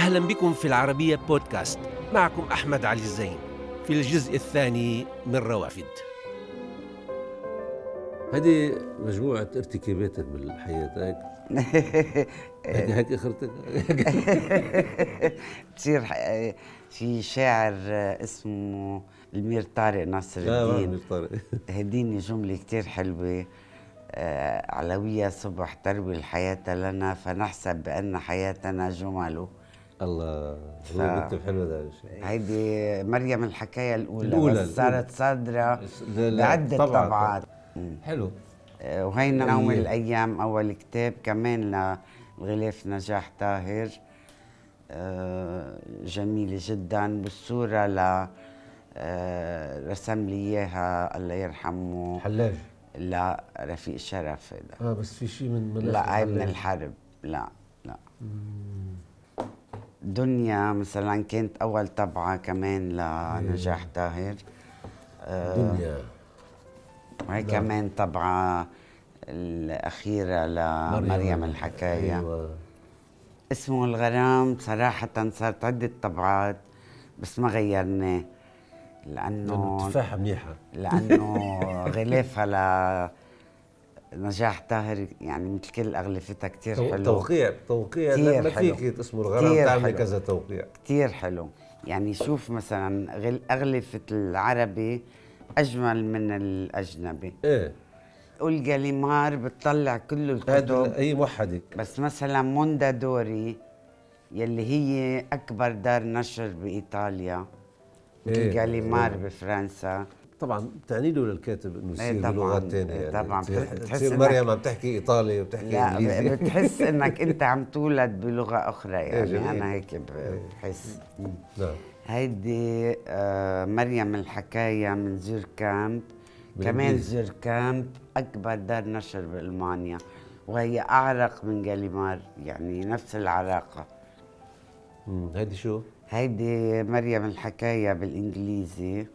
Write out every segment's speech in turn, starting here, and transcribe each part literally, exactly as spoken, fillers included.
أهلا بكم في العربية بودكاست، معكم أحمد علي الزين في الجزء الثاني من روافد. هذه مجموعة ارتكاباتك بالحياتك. هذه هيك اخرتك. بتصير في شاعر اسمه المير طارق ناصر الدين، هديني جملة كتير حلوة. علوية صبح تروي الحياة لنا فنحسب بأن حياتنا جماله. الله ف... الله كتب حلو هذا الشيء. هيدي مريم الحكاية الأولى, الأولى بس صارت صادرة بعدة طبعات. حلو. وهي نوم الأيام أول كتاب كمان للغلاف نجاح طاهر، جميلة جدا، بالصورة ل رسم لي إياها الله يرحمه حلاج، لا رفيق شرف. هذا اه بس في شيء من من لا من الحرب. لا لا مم. دنيا مثلا كانت اول طبعه كمان لنجاح طاهر. آه دنيا وهي كمان طبعه الاخيره لمريم الحكايه. أيوة. اسمه الغرام صراحه صارت عده طبعات بس ما غيرناه لأنه تفاحة منيحة، لأنه غلافها لنجاح طاهر يعني مثل كل أغلفتها كتير حلو. توقيع توقيع لما فيك اسمه الغرام تعمل كذا توقيع كتير حلو. يعني شوف مثلا أغلفة العربي أجمل من الأجنبي. إيه قول جاليمار بتطلع كل الكتب هي موحدة، بس مثلا موندادوري يلي هي أكبر دار نشر بإيطاليا، إيه جاليمار إيه بفرنسا، طبعا بتعني له للكاتب انه يصير إيه بلغات ثانيه. إيه طبعا يعني بتحس انك مريم عم تحكي ايطالي وبتحكي انجليزي، لا بتحس انك انت عم تولد بلغه اخرى يعني. إيه انا هيك بحس. نعم. هيدي آه مريم الحكايه من زير كامب. كمان زير كامب اكبر دار نشر بالمانيا وهي اعرق من جاليمار، يعني نفس العلاقه. هيدي شو؟ هيدي مريم الحكاية بالإنجليزي،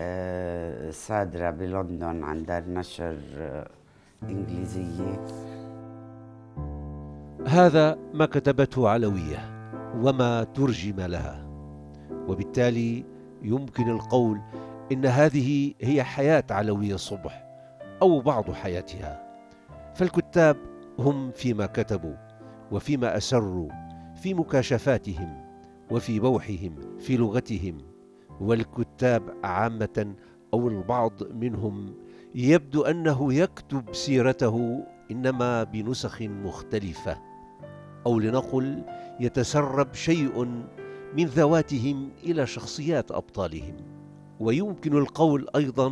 أه صادرة بلندن عن دار نشر إنجليزية. هذا ما كتبته علوية وما ترجم لها، وبالتالي يمكن القول إن هذه هي حياة علوية صبح أو بعض حياتها. فالكتاب هم فيما كتبوا وفيما أسروا في مكاشفاتهم وفي بوحهم في لغتهم، والكتاب عامة أو البعض منهم يبدو أنه يكتب سيرته إنما بنسخ مختلفة، أو لنقل يتسرب شيء من ذواتهم إلى شخصيات أبطالهم. ويمكن القول أيضا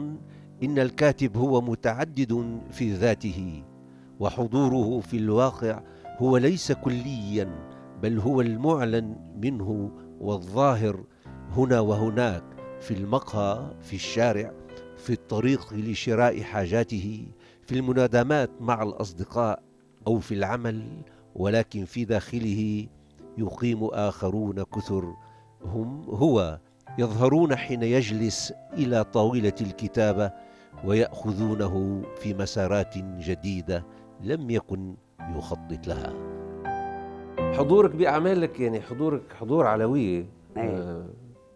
إن الكاتب هو متعدد في ذاته، وحضوره في الواقع هو ليس كليا بل هو المعلن منه والظاهر هنا وهناك، في المقهى، في الشارع، في الطريق لشراء حاجاته، في المنادمات مع الأصدقاء أو في العمل، ولكن في داخله يقيم آخرون كثر هم هو يظهرون حين يجلس إلى طاولة الكتابة ويأخذونه في مسارات جديدة لم يكن يخطط لها. حضورك بأعمالك يعني حضورك حضور علوية أيه.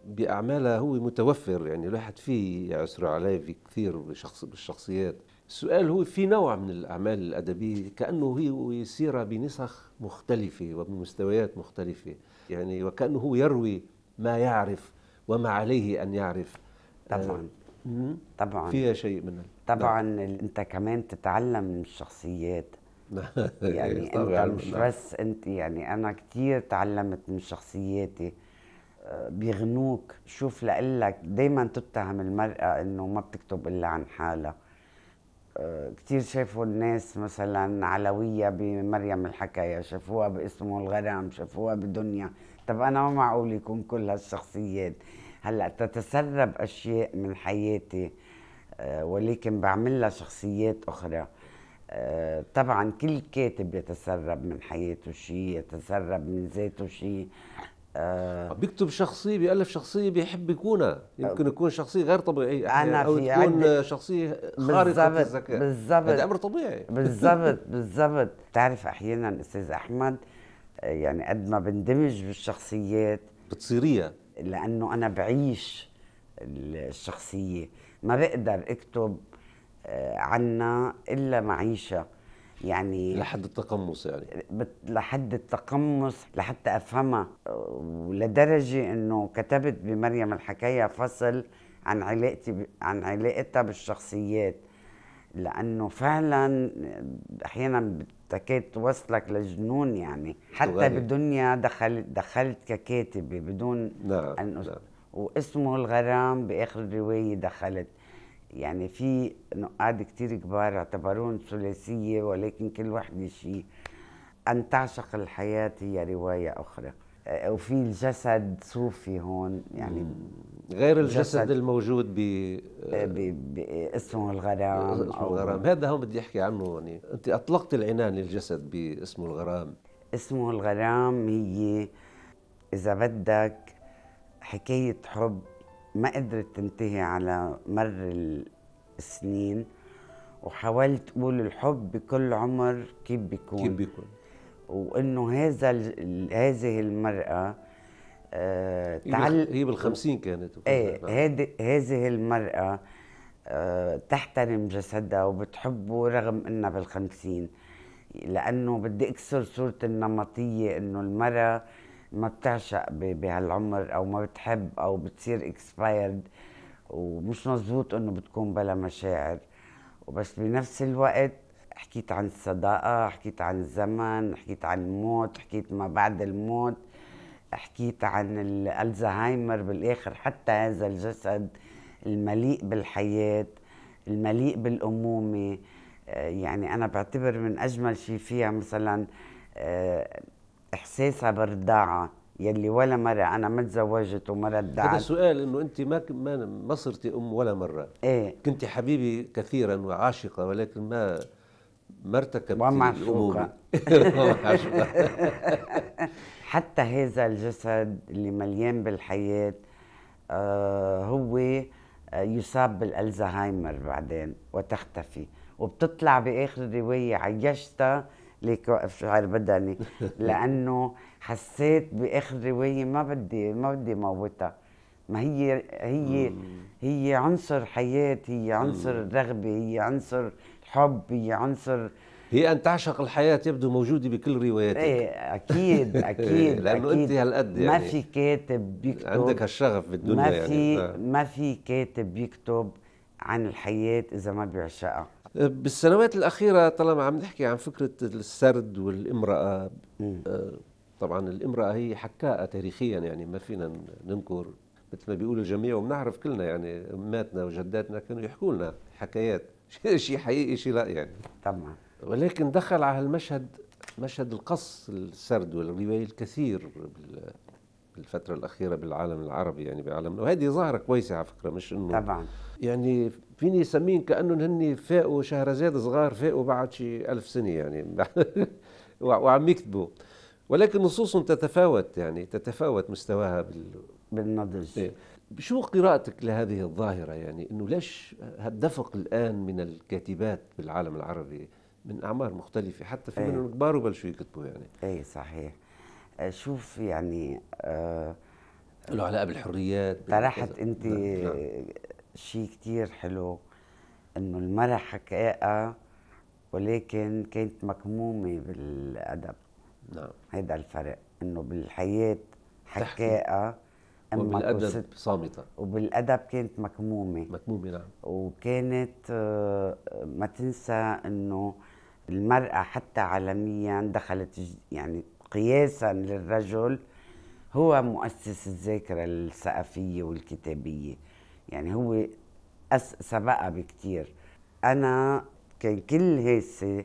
بأعمالها هو متوفر، يعني الواحد فيه يعسر عليه في كثير بالشخصيات. السؤال هو في نوع من الأعمال الأدبية كأنه هي يسير بنسخ مختلفة وبمستويات مختلفة، يعني وكأنه يروي ما يعرف وما عليه أن يعرف. طبعا آه طبعا فيها شيء منها طبعا. أنت كمان تتعلم من الشخصيات. يعني انت مش بس انت، يعني انا كتير تعلمت من شخصياتي. بيغنوك شوف لقلك دايما تتهم المرأة انه ما بتكتب الا عن حالها. كتير شافوا الناس مثلا علوية بمريم الحكاية، شافوها باسمه الغرام، شافوها بدنيا. طب انا ما معقول يكون كل هالشخصيات. هلأ تتسرب اشياء من حياتي ولكن بعملها شخصيات اخرى. طبعاً كل كاتب يتسرب من حياته شيء، يتسرب من ذاته شيء. أه بيكتب شخصية، بيألف شخصية بيحب يكونها، يمكن يكون شخصية غير طبيعية أنا أو في تكون شخصية خارقة الذكاء. بالضبط، هذا أمر طبيعي. بالضبط بالضبط. تعرف أحياناً أستاذ أحمد يعني قد ما بندمج بالشخصيات بتصيريها، لأنه أنا بعيش الشخصية، ما بقدر أكتب عنا إلا معيشة يعني لحد التقمص، يعني لحد التقمص لحتى أفهمها. ولدرجة أنه كتبت بمريم الحكاية فصل عن علاقتي عن علاقتها بالشخصيات، لأنه فعلاً أحياناً تكاد وصلك لجنون. يعني حتى بدنيا دخلت دخلت ككاتبة بدون نعم أن أس... نعم. واسمه الغرام بآخر رواية دخلت، يعني في نقاد كتير كبار اعتبرون ثلاثية، ولكن كل واحدة شيء. أن تعشق الحياة هي رواية أخرى، وفي الجسد صوفي هون يعني مم. غير الجسد الموجود ب باسمه الغرام. اسمه الغرام هذا هو بدي احكي عنه. يعني انت اطلقت العنان للجسد باسمه الغرام. اسمه الغرام هي اذا بدك حكايه حب ما قدرت تنتهي على مر السنين، وحاولت اقول الحب بكل عمر كيف بيكون كيف بيكون وانه هذا هذه المراه آه تعل... هي بالخمسين كانت ايه هذه هذه المرأة آه تحترم جسدها وبتحبه رغم انها بالخمسين، لانه بدي اكسر صورة النمطية انه المرأة ما بتعشق بهالعمر او ما بتحب او بتصير اكسبايرد، ومش مزبوط انه بتكون بلا مشاعر. وبس بنفس الوقت حكيت عن الصداقة، حكيت عن الزمن، حكيت عن الموت، حكيت ما بعد الموت، حكيت عن الألزهايمر بالآخر. حتى هذا الجسد المليء بالحياة المليء بالأمومة، يعني أنا بعتبر من أجمل شيء فيها مثلا إحساسها بالرضاعة يلي ولا مرة أنا ما تزوجت وما رضعت. هذا سؤال، إنه أنت ما ما صرتي أم ولا مرة. إيه كنت حبيبي كثيرا وعاشقة، ولكن ما ما ارتكبتي الأمومة. حتى هذا الجسد اللي مليان بالحياة آه هو يصاب بالألزهايمر بعدين وتختفي، وبتطلع بآخر رواية عيشتها ليك واقف شعر بدني، لأنه حسيت بآخر رواية ما بدي ما بدي موتها. ما هي هي هي عنصر حياة، هي عنصر رغبة، هي عنصر حب، هي عنصر. هي أن تعشق الحياة يبدو موجودة بكل رواياتك. إيه أكيد أكيد لأنه أنت هالقد يعني ما في كاتب بيكتب عندك هالشغف بالدنيا، ما في يعني ما في كاتب بيكتب عن الحياة إذا ما بيعشقها. بالسنوات الأخيرة طالما عم نحكي عن فكرة السرد والإمرأة، طبعا الإمرأة هي حكاءة تاريخيا، يعني ما فينا ننكر مثل ما بيقول الجميع، وبنعرف كلنا يعني أماتنا وجداتنا كانوا يحكوا لنا حكايات شيء حقيقي شيء لا يعني طبعا. ولكن دخل على المشهد مشهد القص السرد والرواية الكثير بالفترة الأخيرة بالعالم العربي، يعني بعالمنا، وهذه ظاهرة كويسة على فكرة. مش إنه طبعا يعني فيني سمين كأنهم هني فاقوا شهرزاد صغار، فاقوا بعد شي ألف سنة يعني وعم يكتبوا، ولكن نصوصهم تتفاوت يعني تتفاوت مستواها بال... بالنضج. إيه. شو قراءتك لهذه الظاهرة؟ يعني إنه ليش هالدفق الآن من الكاتبات بالعالم العربي من أعمار مختلفة، حتى في منهم كبار وبلشوا يكتبوا يعني. أي صحيح. شوف يعني آه له علاقة بالحريات. طرحت أنت شيء كتير حلو، إنه المرأة حكاية ولكن كانت مكمومة بالأدب. نعم. هذا الفرق، إنه بالحياة حكاية وبالأدب صامتة، وبالأدب كانت مكمومة مكمومة نعم. وكانت ما تنسى أنه المرأة حتى عالمياً دخلت يعني قياساً للرجل هو مؤسس الذاكرة الثقافية والكتابية، يعني هو سبقها بكتير. أنا كان كل هيسة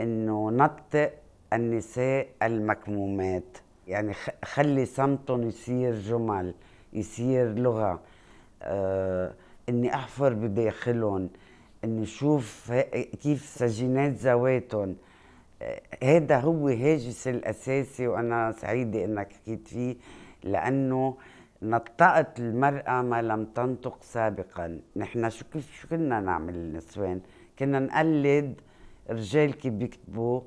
أنه نطق النساء المكمومات، يعني خلي صمتهم يصير جمل، يصير لغة، آه، اني احفر بداخلهم، اني اشوف كيف سجينات ذواتهم. آه، هذا هو هاجس الاساسي، وانا سعيدة انك حكيت فيه، لانه نطقت المرأة ما لم تنطق سابقا. نحن شو كيف شو كنا نعمل النسوان؟ كنا نقلد رجال كيف بيكتبوا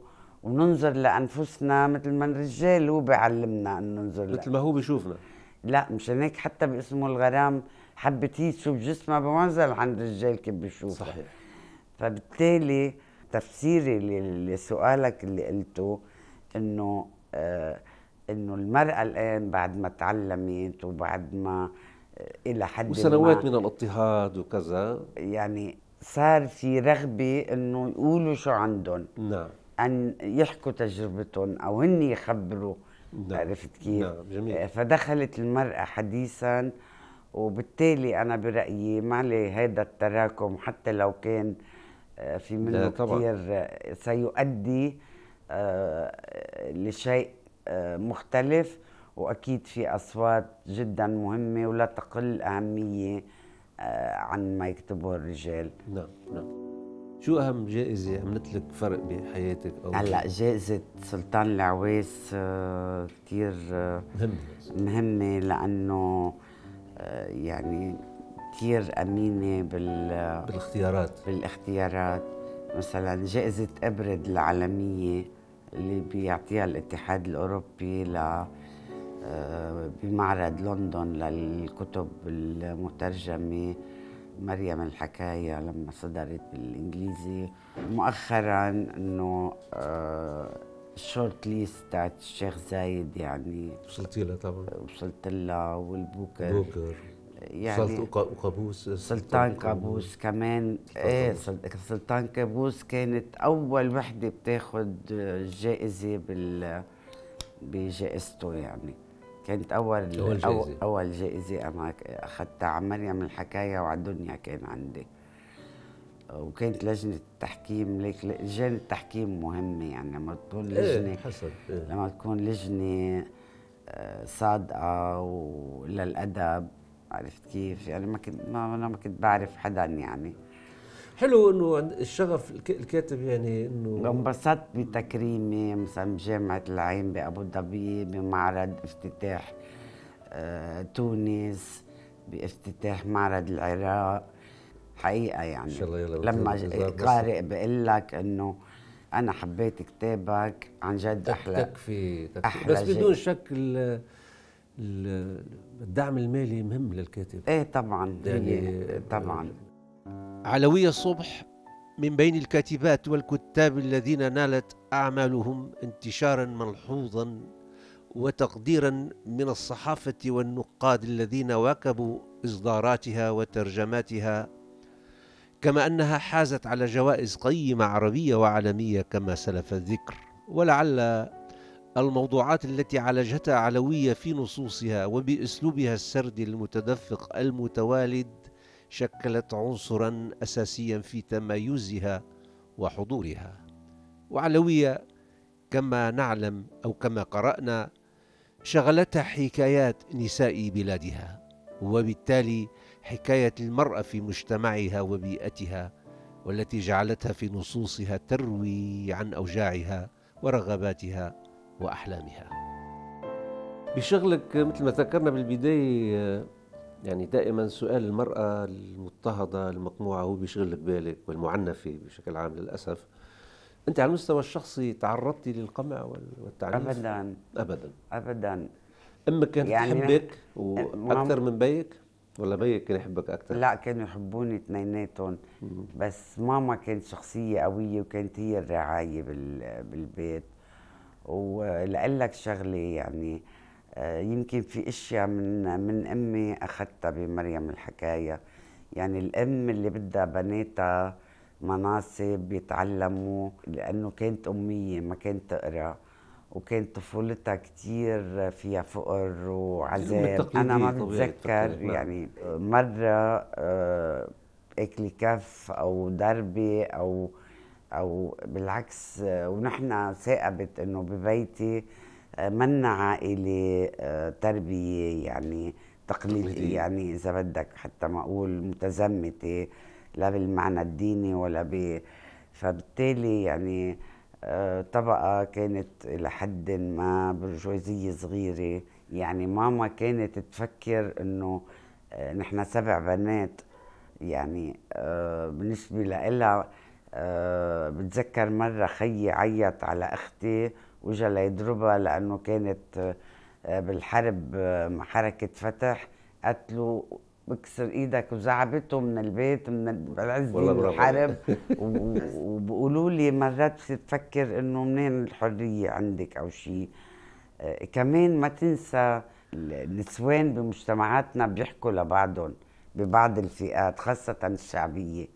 وننظر لانفسنا مثل ما الرجال هو بيعلمنا ان ننظر مثل ما هو بيشوفنا. لا مشان هيك حتى باسمه الغرام حبت هي تشوف جسمها بمنزل عند الرجال كيف بيشوفها. صحيح. فبالتالي تفسيري لسؤالك اللي قلته انه آه انه المرأة الان بعد ما تعلمت وبعد ما الى حد وسنوات من الاضطهاد وكذا يعني صار في رغبة انه يقولوا شو عندهم. نعم. ان يحكوا تجربتهم او هن يخبروا. نعم. عرفت كيف؟ نعم. جميل. فدخلت المرأة حديثا، وبالتالي انا برأيي معلي هذا التراكم حتى لو كان في منه كثير سيؤدي لشيء مختلف، واكيد في اصوات جدا مهمه ولا تقل اهميه عن ما يكتبه الرجال. نعم نعم. شو اهم جائزه عملت لك فرق بحياتك؟ او هلا جائزه سلطان العويس كثير مهمه لانه يعني كثير امينه بال بالاختيارات بالاختيارات مثلا جائزه أبرد العالمية اللي بيعطيها الاتحاد الأوروبي ل بمعرض لندن للكتب المترجمة مريم الحكاية لما صدرت بالإنجليزي. مؤخراً إنه الشورت ليست تاعت الشيخ زايد يعني وصلت لها طبعاً وصلت لها والبوكر بوكر. يعني قابوس سلطان قابوس كمان ايه سلطان قابوس كانت أول وحدة بتاخد جائزة بال بجائزته يعني كانت أول أول جائزة, أول جائزة أنا أخذتها على مريم الحكاية وعلى دنيا كان عندي، وكانت لجنة التحكيم. ليك لجنة التحكيم مهمة يعني لما تكون لجنة إيه لما تكون لجنة صادقة وللأدب. عرفت كيف يعني ما كنت ما أنا ما كنت بعرف حدا يعني. حلو انه الشغف الكاتب يعني انه انبسطت بتكريمي مثلا بجامعه العين بابو ظبي بمعرض افتتاح آه تونس بافتتاح معرض العراق حقيقه يعني. لما قارئ بقول لك انه انا حبيت كتابك عن جد احلى تكفي, تكفي. أحلى بس بدون شك الدعم المالي مهم للكاتب. ايه طبعا يعني طبعا. علوية صبح من بين الكاتبات والكتاب الذين نالت أعمالهم انتشاراً ملحوظاً وتقديراً من الصحافة والنقاد الذين واكبوا إصداراتها وترجماتها، كما أنها حازت على جوائز قيمة عربية وعالمية كما سلف الذكر. ولعل الموضوعات التي عالجتها علوية في نصوصها وبأسلوبها السردي المتدفق المتوالد شكلت عنصراً أساسياً في تميزها وحضورها. وعلوية كما نعلم أو كما قرأنا شغلتها حكايات نساء بلادها، وبالتالي حكاية المرأة في مجتمعها وبيئتها، والتي جعلتها في نصوصها تروي عن أوجاعها ورغباتها وأحلامها. بشغلك مثل ما ذكرنا بالبداية يعني دائما سؤال المرأة المضطهدة المقموعة هو بيشغل لك بالك، والمعنفة بشكل عام للأسف. أنت على المستوى الشخصي تعرضتي للقمع والتعنيف؟ أبدا أبدا أبدا. أمك كانت يعني تحبك وأكثر من بيك ولا بيك كان يحبك أكثر؟ لا كانوا يحبوني اثنيناتهم، بس ماما كانت شخصية قوية وكانت هي الرعاية بالبيت. ولأقلك شغلة يعني يمكن في اشياء من من امي اخذتها بمريم الحكايه، يعني الام اللي بدها بناتها مناصب يتعلموا لانه كانت اميه ما كانت تقرا، وكانت طفولتها كتير فيها فقر وعذاب. انا ما بتذكر يعني مره اكل كف او ضربه او او بالعكس، ونحن ثاقبت انه ببيتي منا عائلة تربية يعني تقليدية يعني إذا بدك حتى ما أقول متزمتة لا بالمعنى الديني ولا ب، فبالتالي يعني طبقة كانت لحد ما برجوازية صغيرة. يعني ماما كانت تفكر إنه نحن سبع بنات يعني بالنسبة لها أه بتذكر مرة خيي عيط على أختي وجا ليضربها لأنه كانت بالحرب حركة فتح، قتلوا بكسر إيدك وزعبته من البيت من العز الحرب. وبقولوا لي مرات بتفكر إنه منين الحرية عندك أو شيء. أه كمان ما تنسى النسوان بمجتمعاتنا بيحكوا لبعضهم ببعض الفئات خاصة الشعبية،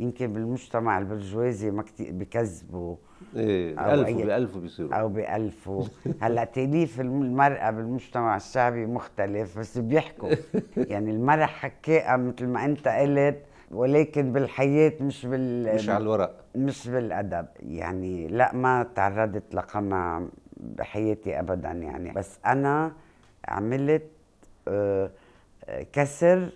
يمكن بالمجتمع البرجوازي ما بكذبوا ايه بألفوا بألفوا بيصيروا أو بألفوا. هلأ تأليف المرأة بالمجتمع الشعبي مختلف، بس بيحكوا يعني المرأة حكاءة مثل ما أنت قلت، ولكن بالحياة مش بال مش على الورق مش بالأدب. يعني لا ما تعرضت لقمع بحياتي أبدا يعني، بس أنا عملت كسر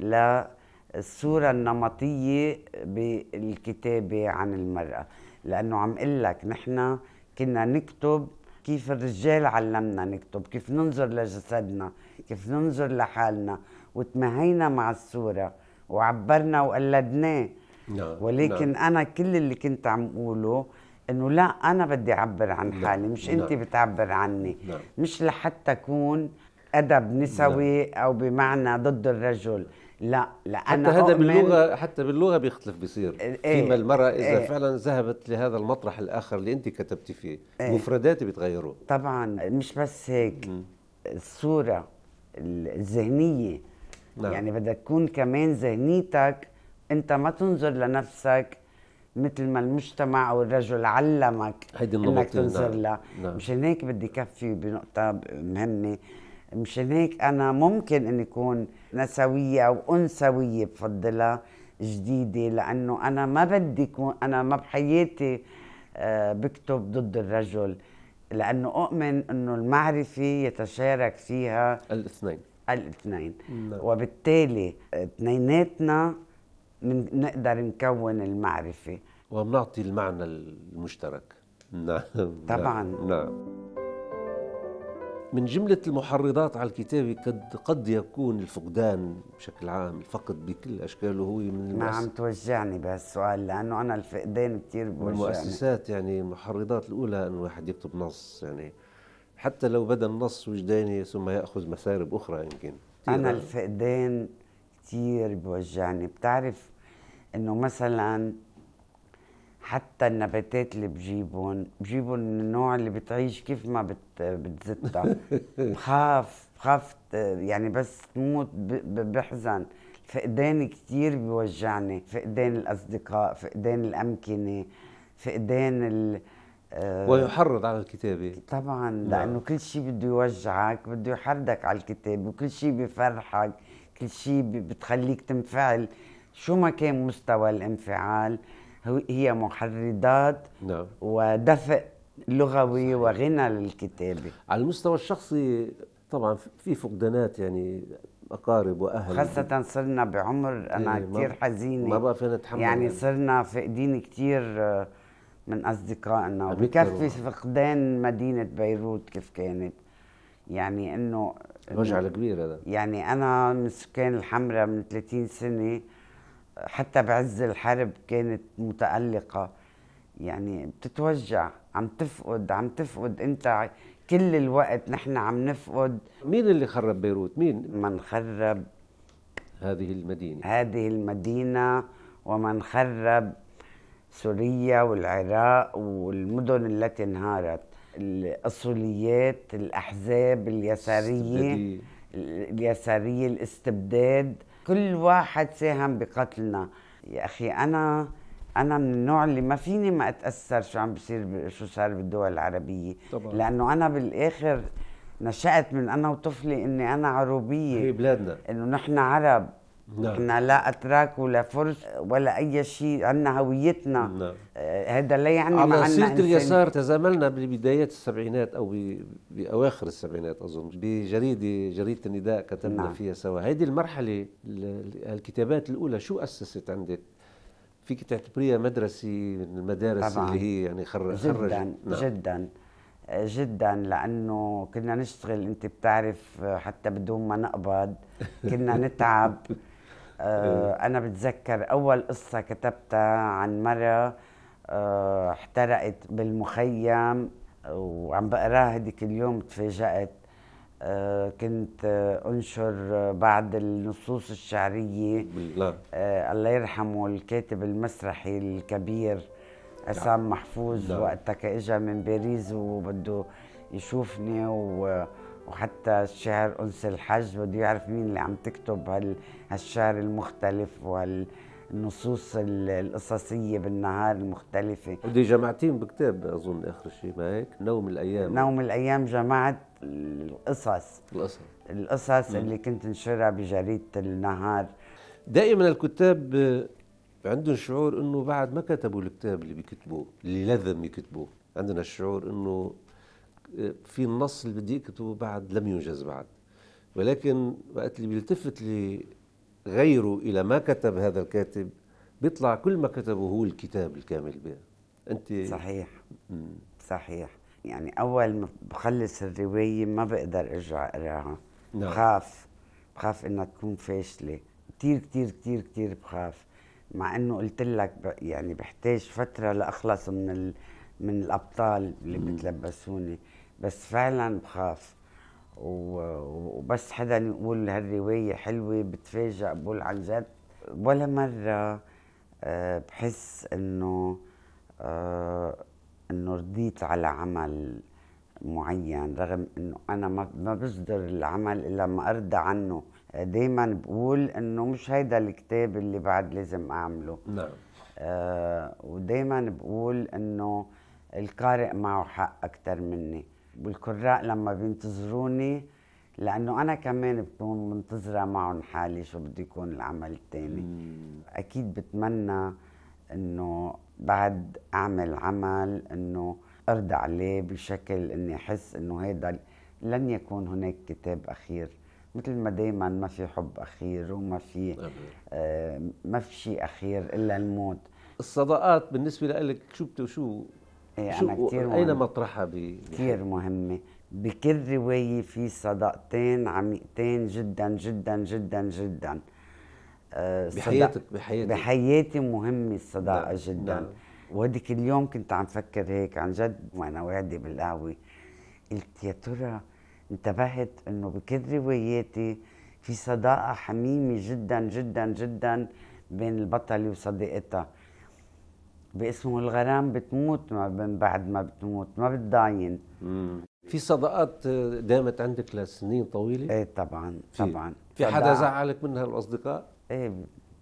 للصورة النمطية بالكتابة عن المرأة، لأنه عم قلك نحن كنا نكتب كيف الرجال علمنا نكتب، كيف ننظر لجسدنا، كيف ننظر لحالنا، وتمهينا مع الصورة وعبرنا وقلدناه. ولكن أنا كل اللي كنت عم قوله إنه لا، أنا بدي أعبر عن حالي، مش أنت بتعبر عني، مش لحتى أكون أدب نسوي أو بمعنى ضد الرجل، لا لأن حتى هذا باللغة حتى باللغة بيختلف بيصير ايه فيما المرأة إذا ايه فعلا ذهبت لهذا المطرح الآخر اللي أنت كتبتي فيه ايه مفرداتي بتغيروا طبعا. مش بس هيك م. الصورة الذهنية نعم. يعني بدك تكون كمان ذهنيتك أنت ما تنظر لنفسك مثل ما المجتمع أو الرجل علمك أنك تنظر نعم. له نعم. مشان هيك بدي كفي بنقطة مهمة، مشان هيك أنا ممكن أن يكون نسوية أو أنسوية بفضلها جديدة، لأنه أنا ما بدي كون أنا ما بحياتي بكتب ضد الرجل، لأنه أؤمن أنه المعرفة يتشارك فيها الاثنين الاثنين وبالتالي اثنيناتنا نقدر نكون المعرفة وبنعطي المعنى المشترك. نعم طبعا نعم. من جملة المحرضات على الكتابة قد قد يكون الفقدان بشكل عام، الفقد بكل أشكاله هو من ما عم توجعني بهالسؤال، لأنه أنا الفقدان كتير بوجعني. المؤسسات يعني المحرضات الأولى أن واحد يكتب نص، يعني حتى لو بدأ النص وجداني ثم يأخذ مسارب أخرى يمكن. أنا الفقدان كتير بوجعني. بتعرف إنه مثلاً حتى النباتات اللي بجيبهم بجيبهم من النوع اللي بتعيش كيف ما بت بتزتها بخاف بخاف يعني بس تموت بحزن. فقدان كتير بيوجعني، فقدان الأصدقاء، فقدان الأمكنة، فقدان ال ويحرض على الكتابة طبعاً لا. لأنه كل شيء بده يوجعك، بده يحردك على الكتابة، وكل شيء بيفرحك، كل شيء بتخليك تنفعل شو ما كان مستوى الانفعال. هي محرضات نعم. ودفء لغوي صحيح. وغنى للكتابة. على المستوى الشخصي طبعا في فقدانات يعني أقارب وأهل، خاصة صرنا بعمر أنا إيه كتير حزينة ما بقى فينا نتحمل يعني, يعني صرنا فقدين كتير من أصدقائنا، وبكفي فقدان مدينة بيروت كيف كانت يعني إنه وجع كبير هذا. يعني أنا من سكان الحمراء من ثلاثين سنة، حتى بعز الحرب كانت متألقة، يعني بتتوجع، عم تفقد عم تفقد انت كل الوقت، نحن عم نفقد. مين اللي خرب بيروت؟ مين من خرب هذه المدينة هذه المدينة ومن خرب سوريا والعراق والمدن التي انهارت؟ الأصوليات، الأحزاب اليسارية اليسارية الاستبداد، كل واحد ساهم بقتلنا. يا أخي أنا أنا من النوع اللي ما فيني ما أتأثر شو عم بصير شو صار بالدول العربية طبعا. لأنه أنا بالآخر نشأت من أنا وطفلي إني أنا عروبية، هي بلادنا، إنه نحن عرب نعم. نحن لا أتراك ولا فرس ولا أي شيء، عنا هويتنا نعم. هذا لا يعني ما عنا إنسان. على سيرة اليسار تزاملنا ببدايات السبعينات أو بأواخر السبعينات أظن بجريدة جريدة النداء كتبنا نعم. فيها سوا. هذه المرحلة الكتابات الأولى شو أسست عندك؟ فيك تعتبريها مدرسي من المدارس طبعاً. اللي هي يعني خرجت جداً نعم. جداً جدا، لأنه كنا نشتغل أنت بتعرف حتى بدون ما نقبض، كنا نتعب أنا بتذكر أول قصة كتبتها عن مرة احترقت بالمخيم وعم بقراها هديك اليوم تفاجأت. كنت أنشر بعض النصوص الشعرية، الله يرحمه الكاتب المسرحي الكبير عصام محفوظ وقتها كإجا من باريس وبده يشوفني، وحتى الشاعر أنس الحج بده يعرف مين اللي عم تكتب هالشعر المختلف وهالنصوص القصصية بالنهار المختلفة. ودي جمعتين بكتاب أظن آخر شيء، ما هيك؟ نوم الأيام. نوم الأيام جمعت القصص القصص القصص اللي كنت انشرها بجريدة النهار. دائما الكتاب عندهم شعور انه بعد ما كتبوا الكتاب اللي بيكتبوه اللي لازم يكتبوه، عندنا الشعور انه في النص اللي بدي يكتبه بعد لم ينجز بعد، ولكن وقت اللي بيلتفت لغيره الى ما كتب هذا الكاتب بيطلع كل ما كتبه هو الكتاب الكامل بيه. انت صحيح م. صحيح. يعني اول ما بخلص الروايه ما بقدر ارجع اقراها، بخاف بخاف انها تكون فاشله، كثير كثير كثير كثير بخاف، مع انه قلت لك يعني بحتاج فتره لاخلص من ال... من الابطال اللي بتلبسوني، بس فعلا بخاف و... وبس حدا يقول هالروايه حلوه بتفاجئ، بقول عن جد ولا مره بحس انه انه رضيت على عمل معين، رغم انه انا ما بصدر العمل الا ما ارضى عنه. دايما بقول انه مش هيدا الكتاب اللي بعد لازم اعمله. نعم. آه ودايما بقول انه القارئ معه حق اكتر مني، والقراء لما بينتظروني لانه انا كمان بكون منتظره معهم حالي شو بده يكون العمل التاني. مم. اكيد بتمنى انه بعد اعمل عمل انه ارضى عليه بشكل اني احس انه هيدا لن يكون هناك كتاب اخير، مثل ما دايما ما في حب اخير وما في آه ما في شيء اخير الا الموت. الصداقات بالنسبه لك شو بتشو ايه شو انا كثير اين مطرحها كثير مهمه. بكل روايه في صداقتين عميقتين جدا جدا جدا جدا. آه بحياتك بحياتك بحياتي مهمه الصداقه جدا. وهديك اليوم كنت عم فكر هيك عن جد وانا وعدي بالقهوه، قلت يا ترى انتبهت انه بكل رواياتي في صداقه حميمه جدا جدا جدا بين البطله وصديقتها. باسمه الغرام بتموت ما بين بعد ما بتموت ما بتضاين. مم. في صداقات دامت عندك لسنين طويله؟ ايه طبعا طبعا. في حدا زعلك منها الاصدقاء؟ ايه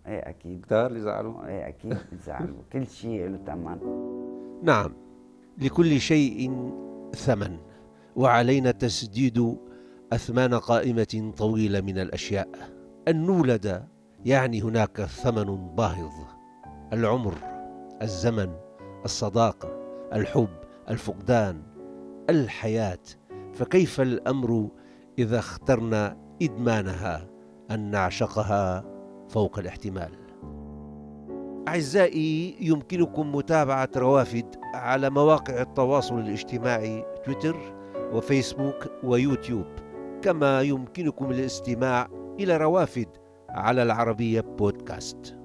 ايه اكيد كتار اللي زعلوا. ايه اكيد زعلوا. كل شيء له ثمن. نعم، لكل شيء ثمن، وعلينا تسديد أثمان قائمة طويلة من الأشياء. أن نولد يعني هناك ثمن باهظ، العمر، الزمن، الصداقة، الحب، الفقدان، الحياة، فكيف الأمر إذا اخترنا إدمانها، أن نعشقها فوق الاحتمال. أعزائي، يمكنكم متابعة روافد على مواقع التواصل الاجتماعي تويتر وفيسبوك ويوتيوب، كما يمكنكم الاستماع إلى روافد على العربية بودكاست.